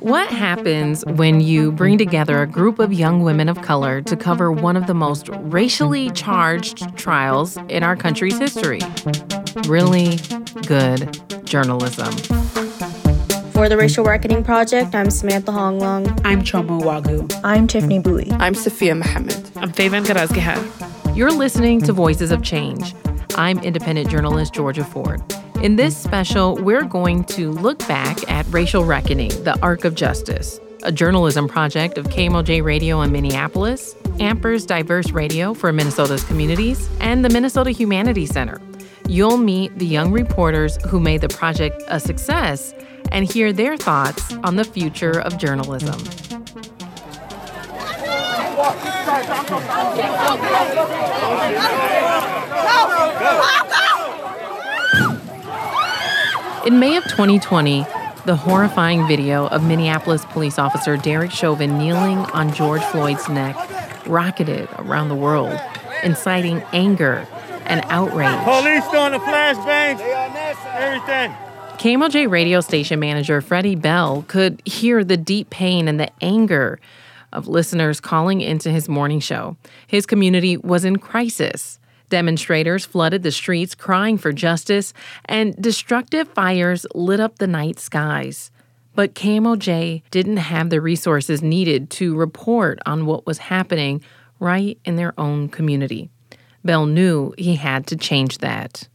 What happens when you bring together a group of young women of color to cover one of the most racially charged trials in our country's history? Really good journalism. For the Racial Reckoning Project, I'm Samantha Honglong. I'm Choma Uwagu. I'm Tiffany Bui. I'm Sophia Mohammed. I'm Faven Garazgihar. You're listening to Voices of Change. I'm independent journalist Georgia Ford. In this special, we're going to look back at Racial Reckoning, the Arc of Justice, a journalism project of KMOJ Radio in Minneapolis, Ampers Diverse Radio for Minnesota's communities, and the Minnesota Humanities Center. You'll meet the young reporters who made the project a success and hear their thoughts on the future of journalism. In May of 2020, the horrifying video of Minneapolis police officer Derek Chauvin kneeling on George Floyd's neck rocketed around the world, inciting anger and outrage. Police doing the flashbangs, everything. KMOJ radio station manager Freddie Bell could hear the deep pain and the anger of listeners calling into his morning show. His community was in crisis. Demonstrators flooded the streets crying for justice, and destructive fires lit up the night skies. But KMOJ didn't have the resources needed to report on what was happening right in their own community. Bell knew he had to change that.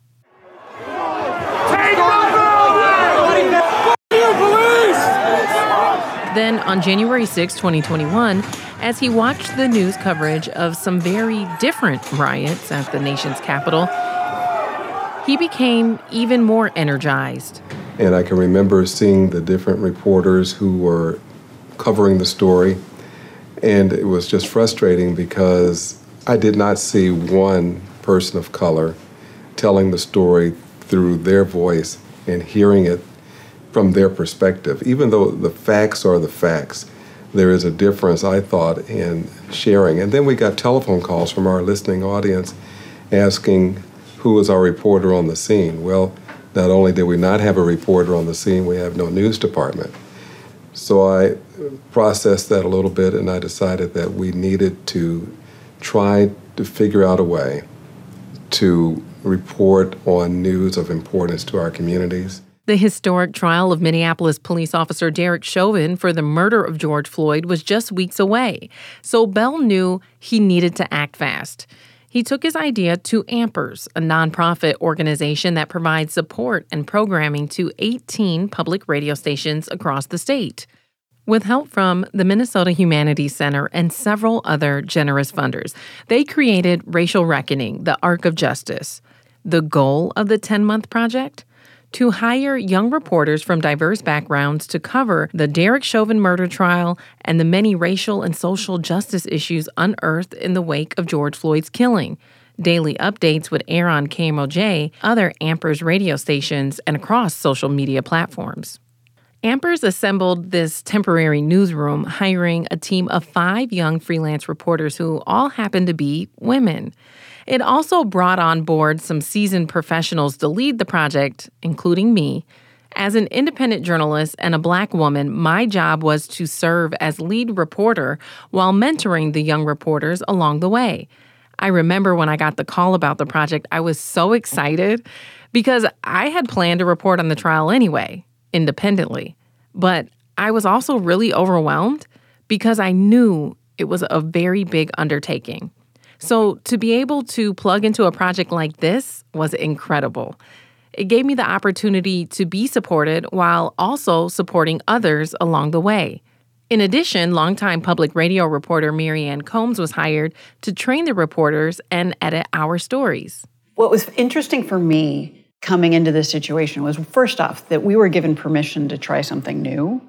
Then on January 6, 2021, as he watched the news coverage of some very different riots at the nation's capital, he became even more energized. And I can remember seeing the different reporters who were covering the story, and it was just frustrating because I did not see one person of color telling the story through their voice and hearing it from their perspective. Even though the facts are the facts, there is a difference, I thought, in sharing. And then we got telephone calls from our listening audience asking, who was our reporter on the scene? Well, not only did we not have a reporter on the scene, we have no news department. So I processed that a little bit, and I decided that we needed to try to figure out a way to report on news of importance to our communities. The historic trial of Minneapolis police officer Derek Chauvin for the murder of George Floyd was just weeks away, so Bell knew he needed to act fast. He took his idea to Ampers, a nonprofit organization that provides support and programming to 18 public radio stations across the state, with help from the Minnesota Humanities Center and several other generous funders. They created Racial Reckoning, the Arc of Justice. The goal of the 10-month project? To hire young reporters from diverse backgrounds to cover the Derek Chauvin murder trial and the many racial and social justice issues unearthed in the wake of George Floyd's killing. Daily updates would air on KMOJ, other Ampers radio stations, and across social media platforms. Ampers assembled this temporary newsroom, hiring a team of 5 young freelance reporters who all happened to be women. It also brought on board some seasoned professionals to lead the project, including me. As an independent journalist and a Black woman, my job was to serve as lead reporter while mentoring the young reporters along the way. I remember when I got the call about the project, I was so excited because I had planned to report on the trial anyway, independently. But I was also really overwhelmed because I knew it was a very big undertaking. So to be able to plug into a project like this was incredible. It gave me the opportunity to be supported while also supporting others along the way. In addition, longtime public radio reporter Marianne Combs was hired to train the reporters and edit our stories. What was interesting for me coming into this situation was, first off, that we were given permission to try something new.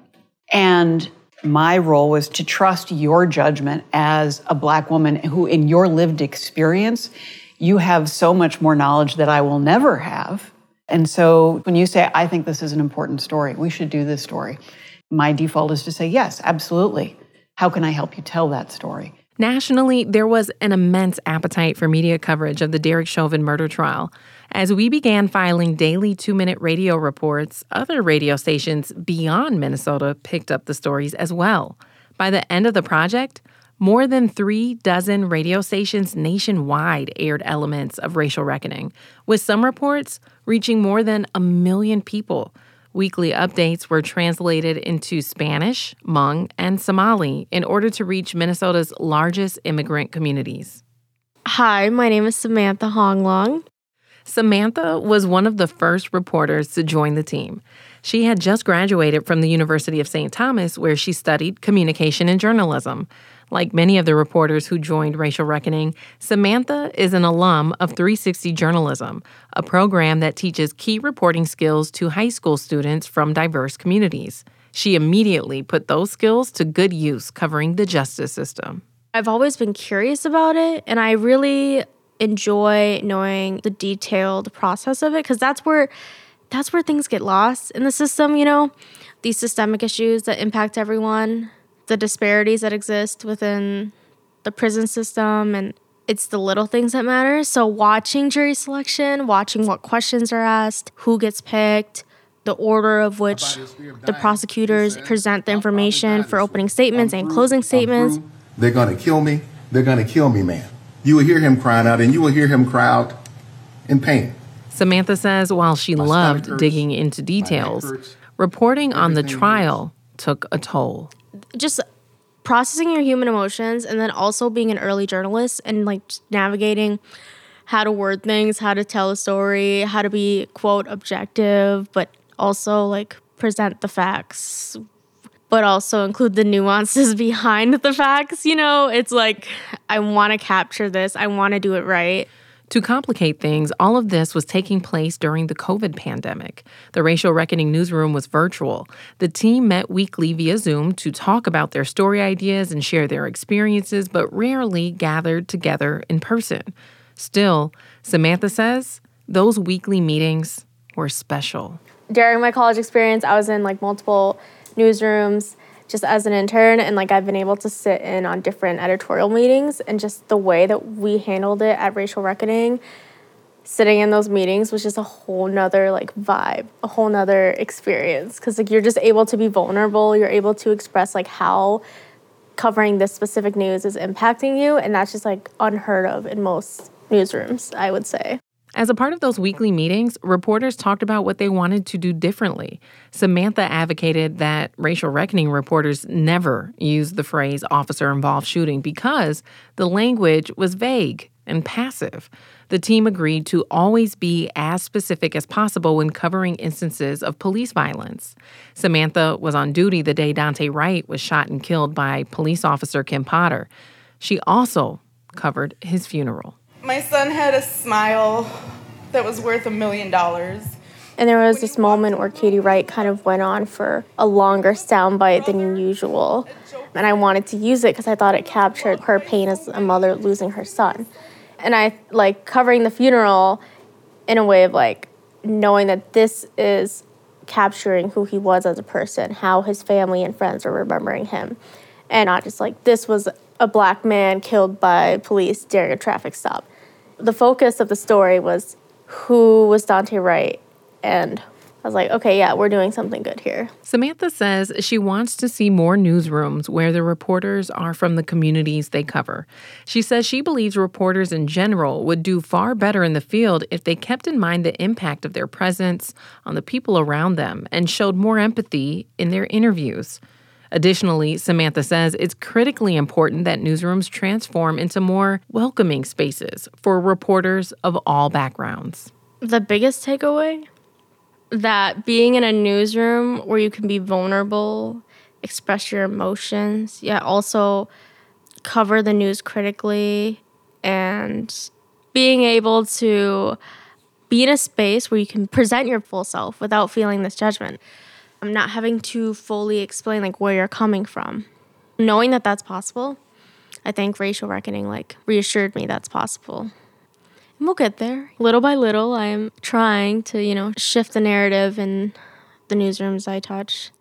And my role was to trust your judgment as a Black woman who, in your lived experience, you have so much more knowledge that I will never have. And so when you say, I think this is an important story, we should do this story, my default is to say, yes, absolutely. How can I help you tell that story? Nationally, there was an immense appetite for media coverage of the Derek Chauvin murder trial. As we began filing daily 2-minute radio reports, other radio stations beyond Minnesota picked up the stories as well. By the end of the project, more than 36 radio stations nationwide aired elements of racial reckoning, with some reports reaching more than 1 million people. Weekly updates were translated into Spanish, Hmong, and Somali in order to reach Minnesota's largest immigrant communities. Hi, my name is Samantha Honglong. Samantha was one of the first reporters to join the team. She had just graduated from the University of St. Thomas, where she studied communication and journalism. Like many of the reporters who joined Racial Reckoning, Samantha is an alum of 360 Journalism, a program that teaches key reporting skills to high school students from diverse communities. She immediately put those skills to good use covering the justice system. I've always been curious about it, and I really enjoy knowing the detailed process of it, because that's where things get lost in the system, you know, these systemic issues that impact everyone, the disparities that exist within the prison system, and it's the little things that matter. So watching jury selection, watching what questions are asked, who gets picked, the order of which the prosecutors present the information for opening statements and closing statements. They're going to kill me. They're going to kill me, man. You will hear him crying out, and you will hear him cry out in pain. Samantha says while she loved digging into details, reporting on the trial took a toll. Just processing your human emotions, and then also being an early journalist and like navigating how to word things, how to tell a story, how to be, quote, objective, but also like present the facts, but also include the nuances behind the facts. You know, it's like, I want to capture this. I want to do it right. To complicate things, all of this was taking place during the COVID pandemic. The Racial Reckoning newsroom was virtual. The team met weekly via Zoom to talk about their story ideas and share their experiences, but rarely gathered together in person. Still, Samantha says those weekly meetings were special. During my college experience, I was in like multiple newsrooms just as an intern, and like I've been able to sit in on different editorial meetings, and just the way that we handled it at Racial Reckoning, sitting in those meetings was just a whole nother like vibe, a whole nother experience, because like you're just able to be vulnerable, you're able to express like how covering this specific news is impacting you, and that's just like unheard of in most newsrooms, I would say. As a part of those weekly meetings, reporters talked about what they wanted to do differently. Samantha advocated that Racial Reckoning reporters never use the phrase officer-involved shooting because the language was vague and passive. The team agreed to always be as specific as possible when covering instances of police violence. Samantha was on duty the day Daunte Wright was shot and killed by police officer Kim Potter. She also covered his funeral. My son had a smile that was worth $1 million. And there was this moment where Katie Wright kind of went on for a longer soundbite than usual. And I wanted to use it because I thought it captured her pain as a mother losing her son. And I like covering the funeral in a way of like knowing that this is capturing who he was as a person, how his family and friends are remembering him. And not just like this was a black man killed by police during a traffic stop. The focus of the story was who was Daunte Wright, and I was like, okay, yeah, we're doing something good here. Samantha says she wants to see more newsrooms where the reporters are from the communities they cover. She says she believes reporters in general would do far better in the field if they kept in mind the impact of their presence on the people around them and showed more empathy in their interviews. Additionally, Samantha says it's critically important that newsrooms transform into more welcoming spaces for reporters of all backgrounds. The biggest takeaway? That being in a newsroom where you can be vulnerable, express your emotions, yet also cover the news critically, and being able to be in a space where you can present your full self without feeling this judgment. I'm not having to fully explain like where you're coming from. Knowing that that's possible, I think Racial Reckoning like reassured me that's possible. And we'll get there. Little by little, I'm trying to, you know, shift the narrative in the newsrooms I touch.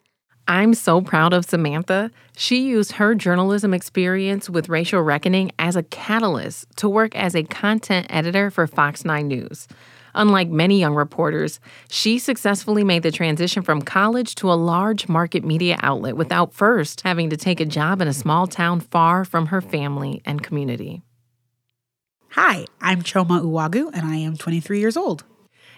I'm so proud of Samantha. She used her journalism experience with Racial Reckoning as a catalyst to work as a content editor for Fox 9 News. Unlike many young reporters, she successfully made the transition from college to a large market media outlet without first having to take a job in a small town far from her family and community. Hi, I'm Choma Uwagu, and I am 23 years old.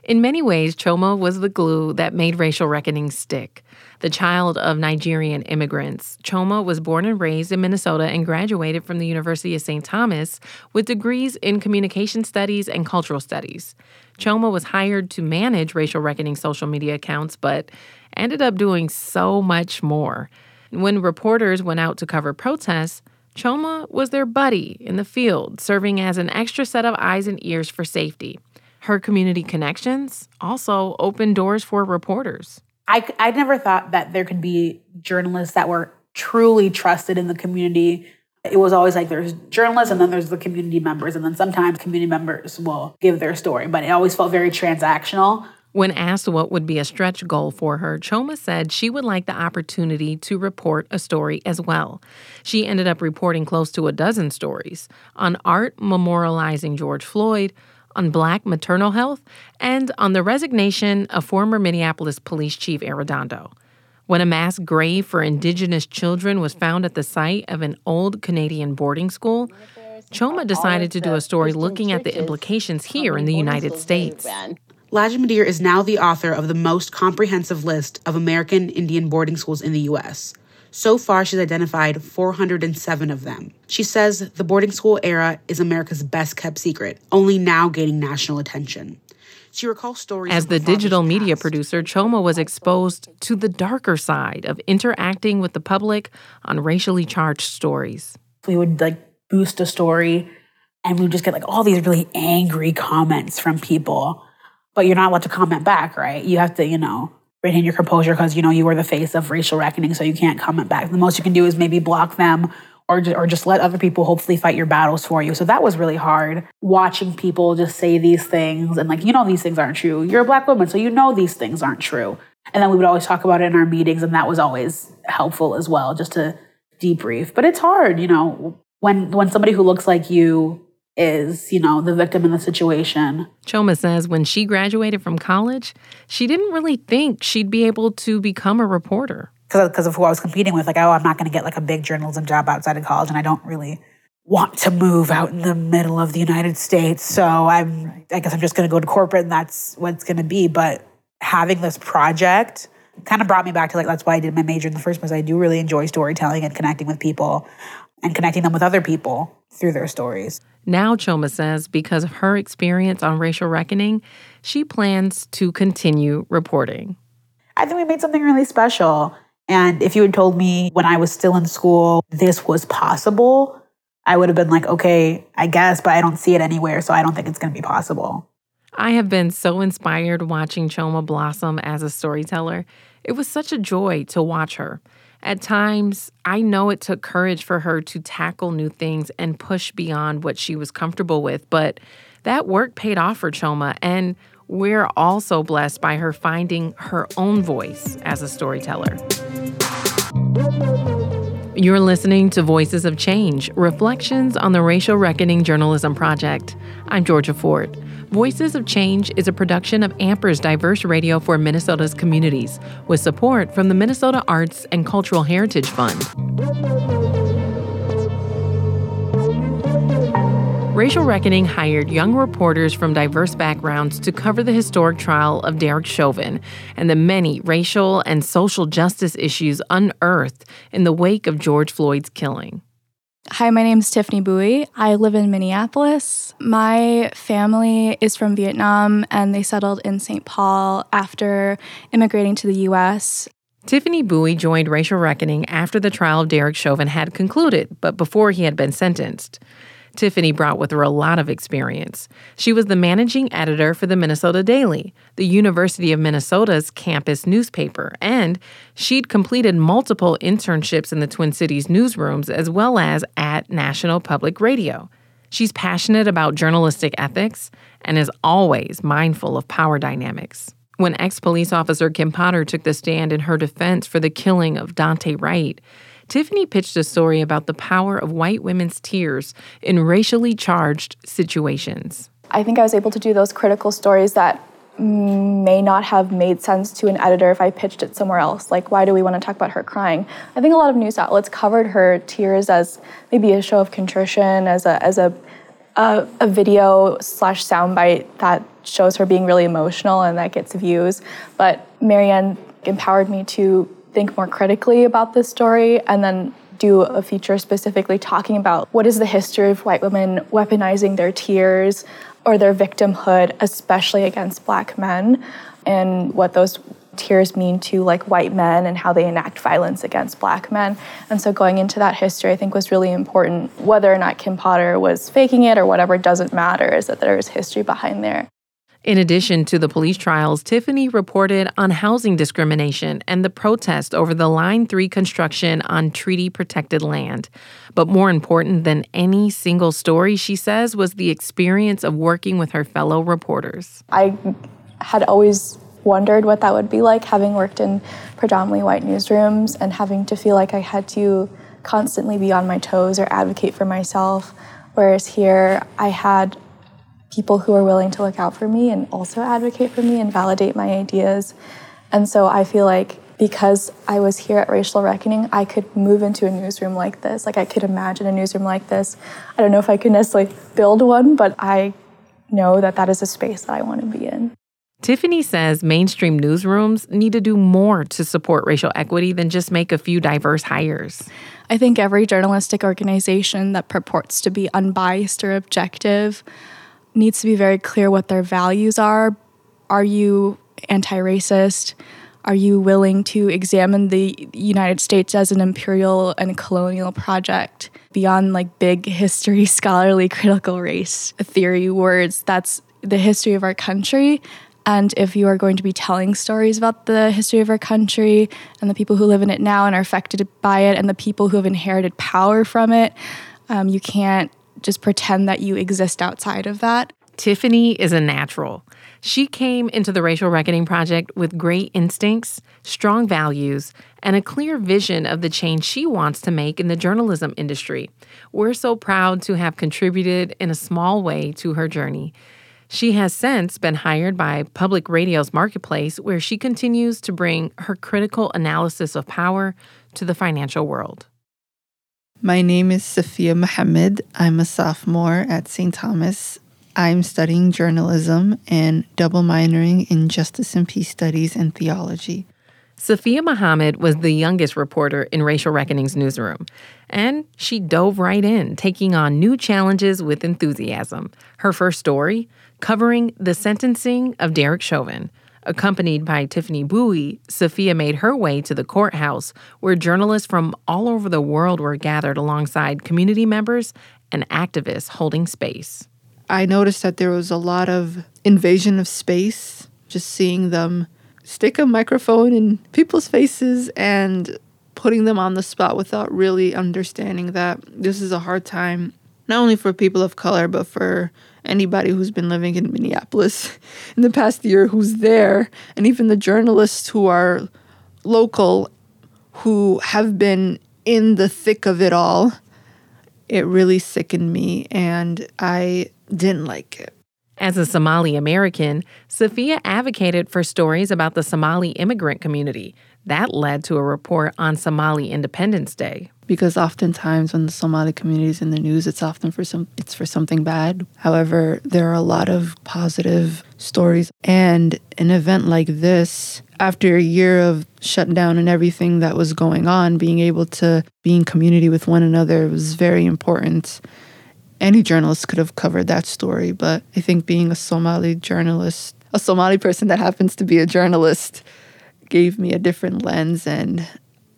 In many ways, Choma was the glue that made racial reckoning stick. The child of Nigerian immigrants, Choma was born and raised in Minnesota and graduated from the University of St. Thomas with degrees in communication studies and cultural studies. Choma was hired to manage Racial Reckoning social media accounts, but ended up doing so much more. When reporters went out to cover protests, Choma was their buddy in the field, serving as an extra set of eyes and ears for safety. Her community connections also opened doors for reporters. I never thought that there could be journalists that were truly trusted in the community. It was always like there's journalists and then there's the community members. And then sometimes community members will give their story, but it always felt very transactional. When asked what would be a stretch goal for her, Choma said she would like the opportunity to report a story as well. She ended up reporting close to a dozen stories on art memorializing George Floyd, on Black maternal health, and on the resignation of former Minneapolis Police Chief Arredondo. When a mass grave for Indigenous children was found at the site of an old Canadian boarding school, Choma decided to do a story looking at the implications here in the United States. Laja Madir is now the author of the most comprehensive list of American Indian boarding schools in the U.S. So far, she's identified 407 of them. She says the boarding school era is America's best-kept secret, only now gaining national attention. She recalls stories. As the digital media producer, Choma was exposed to the darker side of interacting with the public on racially charged stories. We would boost a story, and we would just get all these really angry comments from people. But you're not allowed to comment back, right? You have to, retain your composure because, you were the face of racial reckoning, so you can't comment back. The most you can do is maybe block them or just let other people hopefully fight your battles for you. So that was really hard, watching people just say these things and these things aren't true. You're a Black woman, so these things aren't true. And then we would always talk about it in our meetings, and that was always helpful as well, just to debrief. But it's hard, when somebody who looks like you is, the victim in the situation. Choma says when she graduated from college, she didn't really think she'd be able to become a reporter. Because of who I was competing with, I'm not going to get a big journalism job outside of college, and I don't really want to move out in the middle of the United States. So I guess I'm just going to go to corporate, and that's what it's going to be. But having this project kind of brought me back to that's why I did my major in the first place. I do really enjoy storytelling and connecting with people and connecting them with other people through their stories. Now, Choma says, because of her experience on racial reckoning, she plans to continue reporting. I think we made something really special. And if you had told me when I was still in school this was possible, I would have been okay, I guess, but I don't see it anywhere, so I don't think it's going to be possible. I have been so inspired watching Choma blossom as a storyteller. It was such a joy to watch her. At times, I know it took courage for her to tackle new things and push beyond what she was comfortable with, but that work paid off for Choma, and we're also blessed by her finding her own voice as a storyteller. You're listening to Voices of Change, Reflections on the Racial Reckoning Journalism Project. I'm Georgia Ford. Voices of Change is a production of Ampers Diverse Radio for Minnesota's communities, with support from the Minnesota Arts and Cultural Heritage Fund. Racial Reckoning hired young reporters from diverse backgrounds to cover the historic trial of Derek Chauvin and the many racial and social justice issues unearthed in the wake of George Floyd's killing. Hi, my name is Tiffany Bui. I live in Minneapolis. My family is from Vietnam, and they settled in St. Paul after immigrating to the U.S. Tiffany Bui joined Racial Reckoning after the trial of Derek Chauvin had concluded, but before he had been sentenced. Tiffany brought with her a lot of experience. She was the managing editor for the Minnesota Daily, the University of Minnesota's campus newspaper, and she'd completed multiple internships in the Twin Cities newsrooms as well as at National Public Radio. She's passionate about journalistic ethics and is always mindful of power dynamics. When ex-police officer Kim Potter took the stand in her defense for the killing of Daunte Wright, Tiffany pitched a story about the power of white women's tears in racially charged situations. I think I was able to do those critical stories that may not have made sense to an editor if I pitched it somewhere else. Like, why do we want to talk about her crying? I think a lot of news outlets covered her tears as maybe a show of contrition, as a video / soundbite that shows her being really emotional and that gets views. But Marianne empowered me to think more critically about this story and then do a feature specifically talking about what is the history of white women weaponizing their tears or their victimhood, especially against Black men, and what those tears mean to like white men and how they enact violence against Black men. And so going into that history, I think was really important. Whether or not Kim Potter was faking it or whatever doesn't matter, is that there is history behind there. In addition to the police trials, Tiffany reported on housing discrimination and the protest over the Line 3 construction on treaty-protected land. But more important than any single story, she says, was the experience of working with her fellow reporters. I had always wondered what that would be like, having worked in predominantly white newsrooms and having to feel like I had to constantly be on my toes or advocate for myself, whereas here I had people who are willing to look out for me and also advocate for me and validate my ideas. And so I feel like because I was here at Racial Reckoning, I could move into a newsroom like this. Like, I could imagine a newsroom like this. I don't know if I could necessarily build one, but I know that that is a space that I want to be in. Tiffany says mainstream newsrooms need to do more to support racial equity than just make a few diverse hires. I think every journalistic organization that purports to be unbiased or objective needs to be very clear what their values are. Are you anti-racist? Are you willing to examine the United States as an imperial and colonial project beyond like big history, scholarly, critical race theory words? That's the history of our country. And if you are going to be telling stories about the history of our country and the people who live in it now and are affected by it and the people who have inherited power from it, you can't just pretend that you exist outside of that. Tiffany is a natural. She came into the Racial Reckoning Project with great instincts, strong values, and a clear vision of the change she wants to make in the journalism industry. We're so proud to have contributed in a small way to her journey. She has since been hired by Public Radio's Marketplace, where she continues to bring her critical analysis of power to the financial world. My name is Sophia Mohammed. I'm a sophomore at St. Thomas. I'm studying journalism and double minoring in justice and peace studies and theology. Sophia Mohammed was the youngest reporter in Racial Reckoning's newsroom, and she dove right in, taking on new challenges with enthusiasm. Her first story, covering the sentencing of Derek Chauvin. Accompanied by Tiffany Bui, Sophia made her way to the courthouse, where journalists from all over the world were gathered alongside community members and activists holding space. I noticed that there was a lot of invasion of space, just seeing them stick a microphone in people's faces and putting them on the spot without really understanding that this is a hard time, not only for people of color, but for anybody who's been living in Minneapolis in the past year who's there, and even the journalists who are local, who have been in the thick of it all. It really sickened me, and I didn't like it. As a Somali American, Sophia advocated for stories about the Somali immigrant community. That led to a report on Somali Independence Day. Because oftentimes when the Somali community is in the news, it's often for something bad. However, there are a lot of positive stories. And an event like this, after a year of shutdown and everything that was going on, being able to be in community with one another was very important. Any journalist could have covered that story, but I think being a Somali journalist, a Somali person that happens to be a journalist, gave me a different lens, and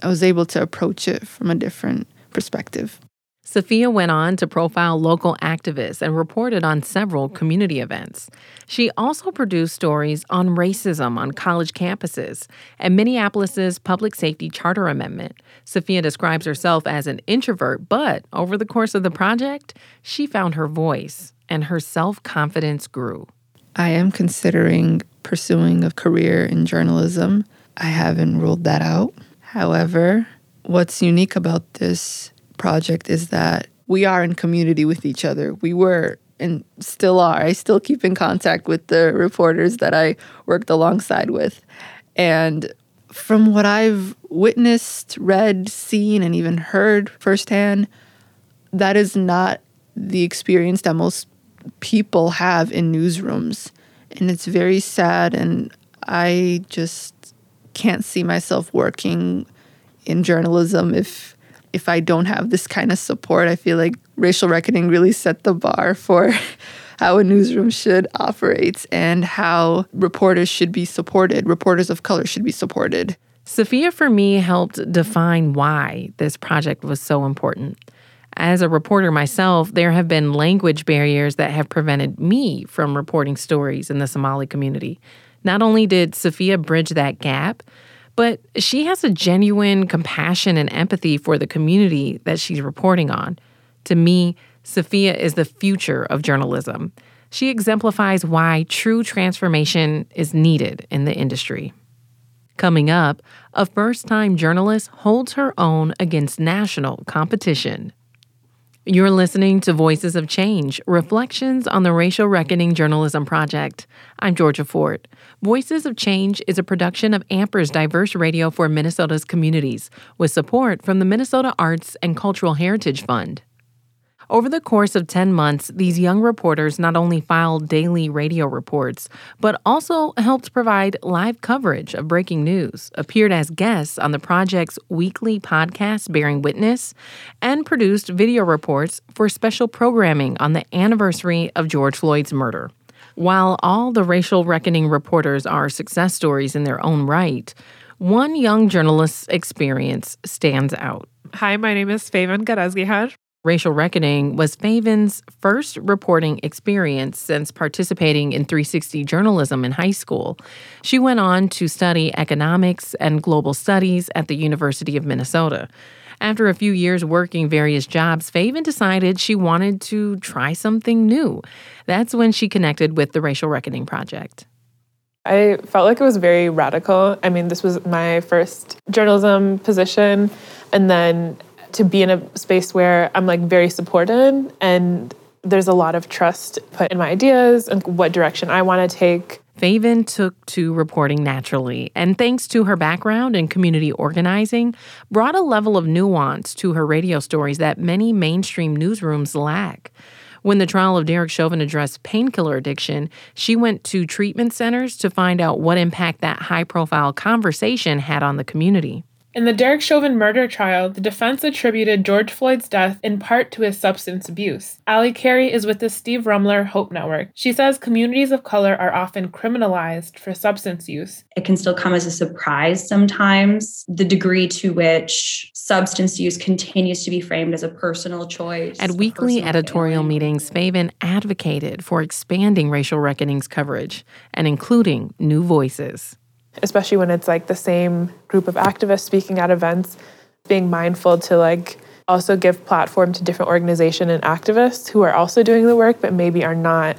I was able to approach it from a different perspective. Sophia went on to profile local activists and reported on several community events. She also produced stories on racism on college campuses and Minneapolis's Public Safety Charter Amendment. Sophia describes herself as an introvert, but over the course of the project, she found her voice and her self-confidence grew. I am considering pursuing a career in journalism. I haven't ruled that out. However, what's unique about this project is that we are in community with each other. We were and still are. I still keep in contact with the reporters that I worked alongside with. And from what I've witnessed, read, seen, and even heard firsthand, that is not the experience that most people have in newsrooms. And it's very sad, and I just can't see myself working in journalism if I don't have this kind of support. I feel like racial reckoning really set the bar for how a newsroom should operate and how reporters should be supported. Reporters of color should be supported. Sophia, for me, helped define why this project was so important. As a reporter myself, there have been language barriers that have prevented me from reporting stories in the Somali community. Not only did Sophia bridge that gap, but she has a genuine compassion and empathy for the community that she's reporting on. To me, Sophia is the future of journalism. She exemplifies why true transformation is needed in the industry. Coming up, a first-time journalist holds her own against national competition. You're listening to Voices of Change, Reflections on the Racial Reckoning Journalism Project. I'm Georgia Ford. Voices of Change is a production of Ampers Diverse Radio for Minnesota's communities, with support from the Minnesota Arts and Cultural Heritage Fund. Over the course of 10 months, these young reporters not only filed daily radio reports, but also helped provide live coverage of breaking news, appeared as guests on the project's weekly podcast, Bearing Witness, and produced video reports for special programming on the anniversary of George Floyd's murder. While all the racial reckoning reporters are success stories in their own right, one young journalist's experience stands out. Hi, my name is Faven Garazgihar. Racial Reckoning was Faven's first reporting experience since participating in 360 Journalism in high school. She went on to study economics and global studies at the University of Minnesota. After a few years working various jobs, Faven decided she wanted to try something new. That's when she connected with the Racial Reckoning Project. I felt like it was very radical. I mean, this was my first journalism position, and then to be in a space where I'm like very supported and there's a lot of trust put in my ideas and what direction I want to take. Faven took to reporting naturally, and thanks to her background in community organizing, brought a level of nuance to her radio stories that many mainstream newsrooms lack. When the trial of Derek Chauvin addressed painkiller addiction, she went to treatment centers to find out what impact that high-profile conversation had on the community. In the Derek Chauvin murder trial, the defense attributed George Floyd's death in part to his substance abuse. Allie Carey is with the Steve Rummler Hope Network. She says communities of color are often criminalized for substance use. It can still come as a surprise sometimes, the degree to which substance use continues to be framed as a personal choice. At weekly editorial meetings, Faven advocated for expanding Racial Reckoning's coverage and including new voices. Especially when it's like the same group of activists speaking at events, being mindful to like also give platform to different organizations and activists who are also doing the work, but maybe are not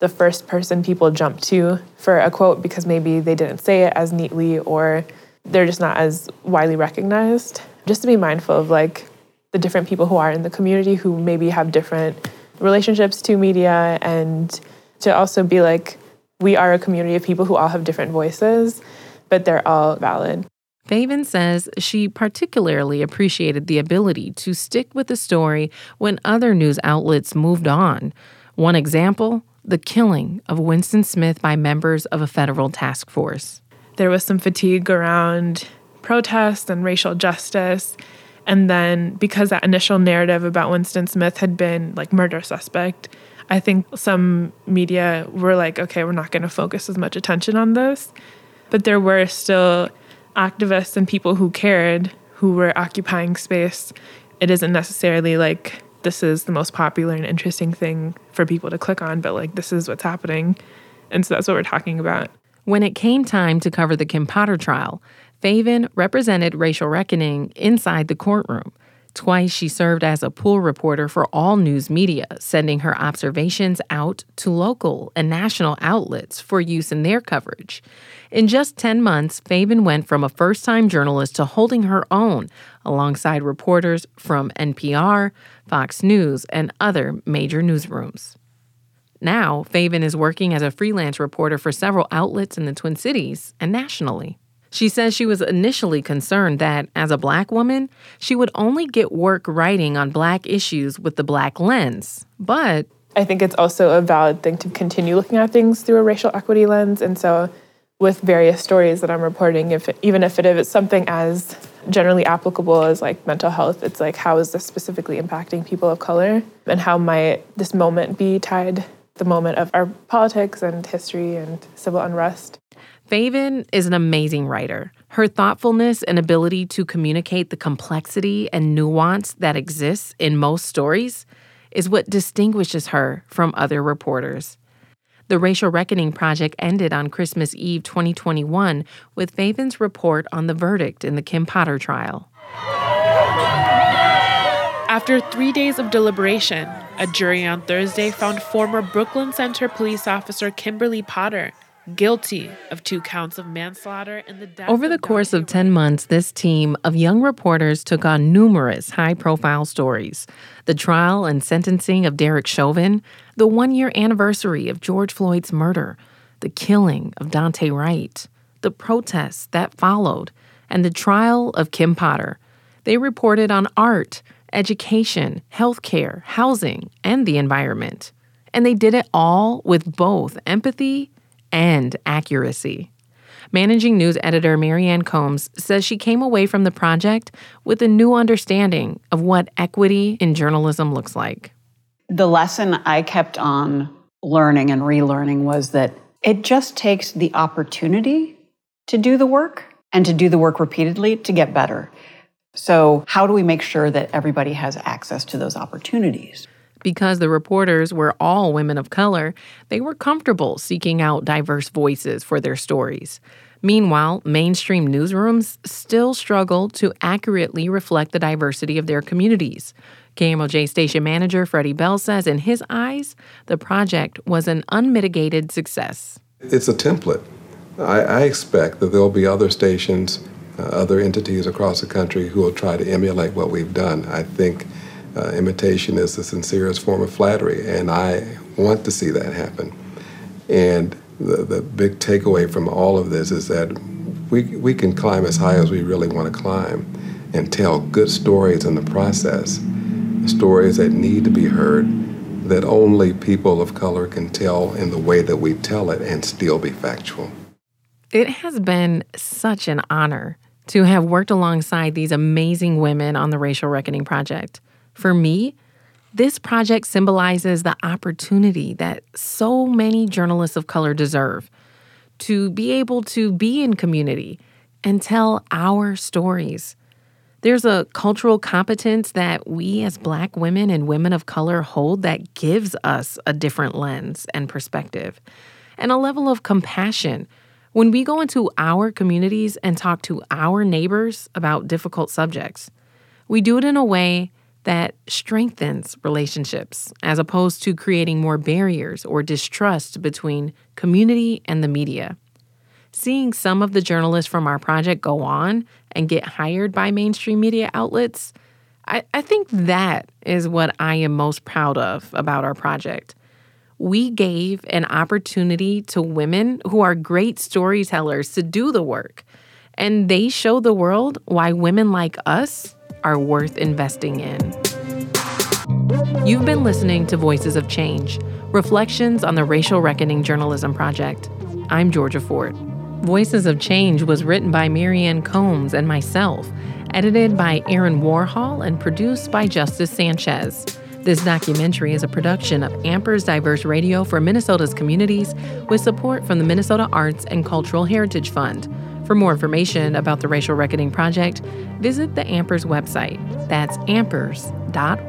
the first person people jump to for a quote because maybe they didn't say it as neatly or they're just not as widely recognized. Just to be mindful of like the different people who are in the community who maybe have different relationships to media, and to also be like, we are a community of people who all have different voices, but they're all valid. Faven says she particularly appreciated the ability to stick with the story when other news outlets moved on. One example, the killing of Winston Smith by members of a federal task force. There was some fatigue around protests and racial justice. And then because that initial narrative about Winston Smith had been like murder suspect, I think some media were like, okay, we're not going to focus as much attention on this. But there were still activists and people who cared, who were occupying space. It isn't necessarily like this is the most popular and interesting thing for people to click on, but like this is what's happening. And so that's what we're talking about. When it came time to cover the Kim Potter trial, Faven represented Racial Reckoning inside the courtroom. Twice she served as a pool reporter for all news media, sending her observations out to local and national outlets for use in their coverage. In just 10 months, Faven went from a first-time journalist to holding her own alongside reporters from NPR, Fox News, and other major newsrooms. Now, Faven is working as a freelance reporter for several outlets in the Twin Cities and nationally. She says she was initially concerned that, as a Black woman, she would only get work writing on Black issues with the Black lens. But I think it's also a valid thing to continue looking at things through a racial equity lens. And so with various stories that I'm reporting, even if it's something as generally applicable as like mental health, it's like, how is this specifically impacting people of color? And how might this moment be tied to the moment of our politics and history and civil unrest? Faven is an amazing writer. Her thoughtfulness and ability to communicate the complexity and nuance that exists in most stories is what distinguishes her from other reporters. The Racial Reckoning Project ended on Christmas Eve 2021 with Faven's report on the verdict in the Kim Potter trial. After 3 days of deliberation, a jury on Thursday found former Brooklyn Center police officer Kimberly Potter guilty of 2 counts of manslaughter and the death. Over the course of 10 months, this team of young reporters took on numerous high-profile stories. The trial and sentencing of Derek Chauvin, the 1-year anniversary of George Floyd's murder, the killing of Daunte Wright, the protests that followed, and the trial of Kim Potter. They reported on art, education, healthcare, housing, and the environment. And they did it all with both empathy and accuracy. Managing news editor Marianne Combs says she came away from the project with a new understanding of what equity in journalism looks like. The lesson I kept on learning and relearning was that it just takes the opportunity to do the work and to do the work repeatedly to get better. So how do we make sure that everybody has access to those opportunities? Because the reporters were all women of color, they were comfortable seeking out diverse voices for their stories. Meanwhile, mainstream newsrooms still struggle to accurately reflect the diversity of their communities. KMOJ station manager Freddie Bell says in his eyes, the project was an unmitigated success. It's a template. I expect that there'll be other stations, other entities across the country who will try to emulate what we've done. I think imitation is the sincerest form of flattery, and I want to see that happen. And the big takeaway from all of this is that we can climb as high as we really want to climb and tell good stories in the process, stories that need to be heard, that only people of color can tell in the way that we tell it and still be factual. It has been such an honor to have worked alongside these amazing women on the Racial Reckoning Project. For me, this project symbolizes the opportunity that so many journalists of color deserve to be able to be in community and tell our stories. There's a cultural competence that we as Black women and women of color hold that gives us a different lens and perspective, and a level of compassion when we go into our communities and talk to our neighbors about difficult subjects. We do it in a way that strengthens relationships, as opposed to creating more barriers or distrust between community and the media. Seeing some of the journalists from our project go on and get hired by mainstream media outlets, I think that is what I am most proud of about our project. We gave an opportunity to women who are great storytellers to do the work, and they show the world why women like us are worth investing in. You've been listening to Voices of Change, reflections on the Racial Reckoning Journalism Project. I'm Georgia Ford. Voices of Change was written by Marianne Combs and myself, edited by Aaron Warhol, and produced by Justice Sanchez. This documentary is a production of Ampers Diverse Radio for Minnesota's communities, with support from the Minnesota Arts and Cultural Heritage Fund. For more information about the Racial Reckoning Project, visit the Ampers website. That's ampers.org.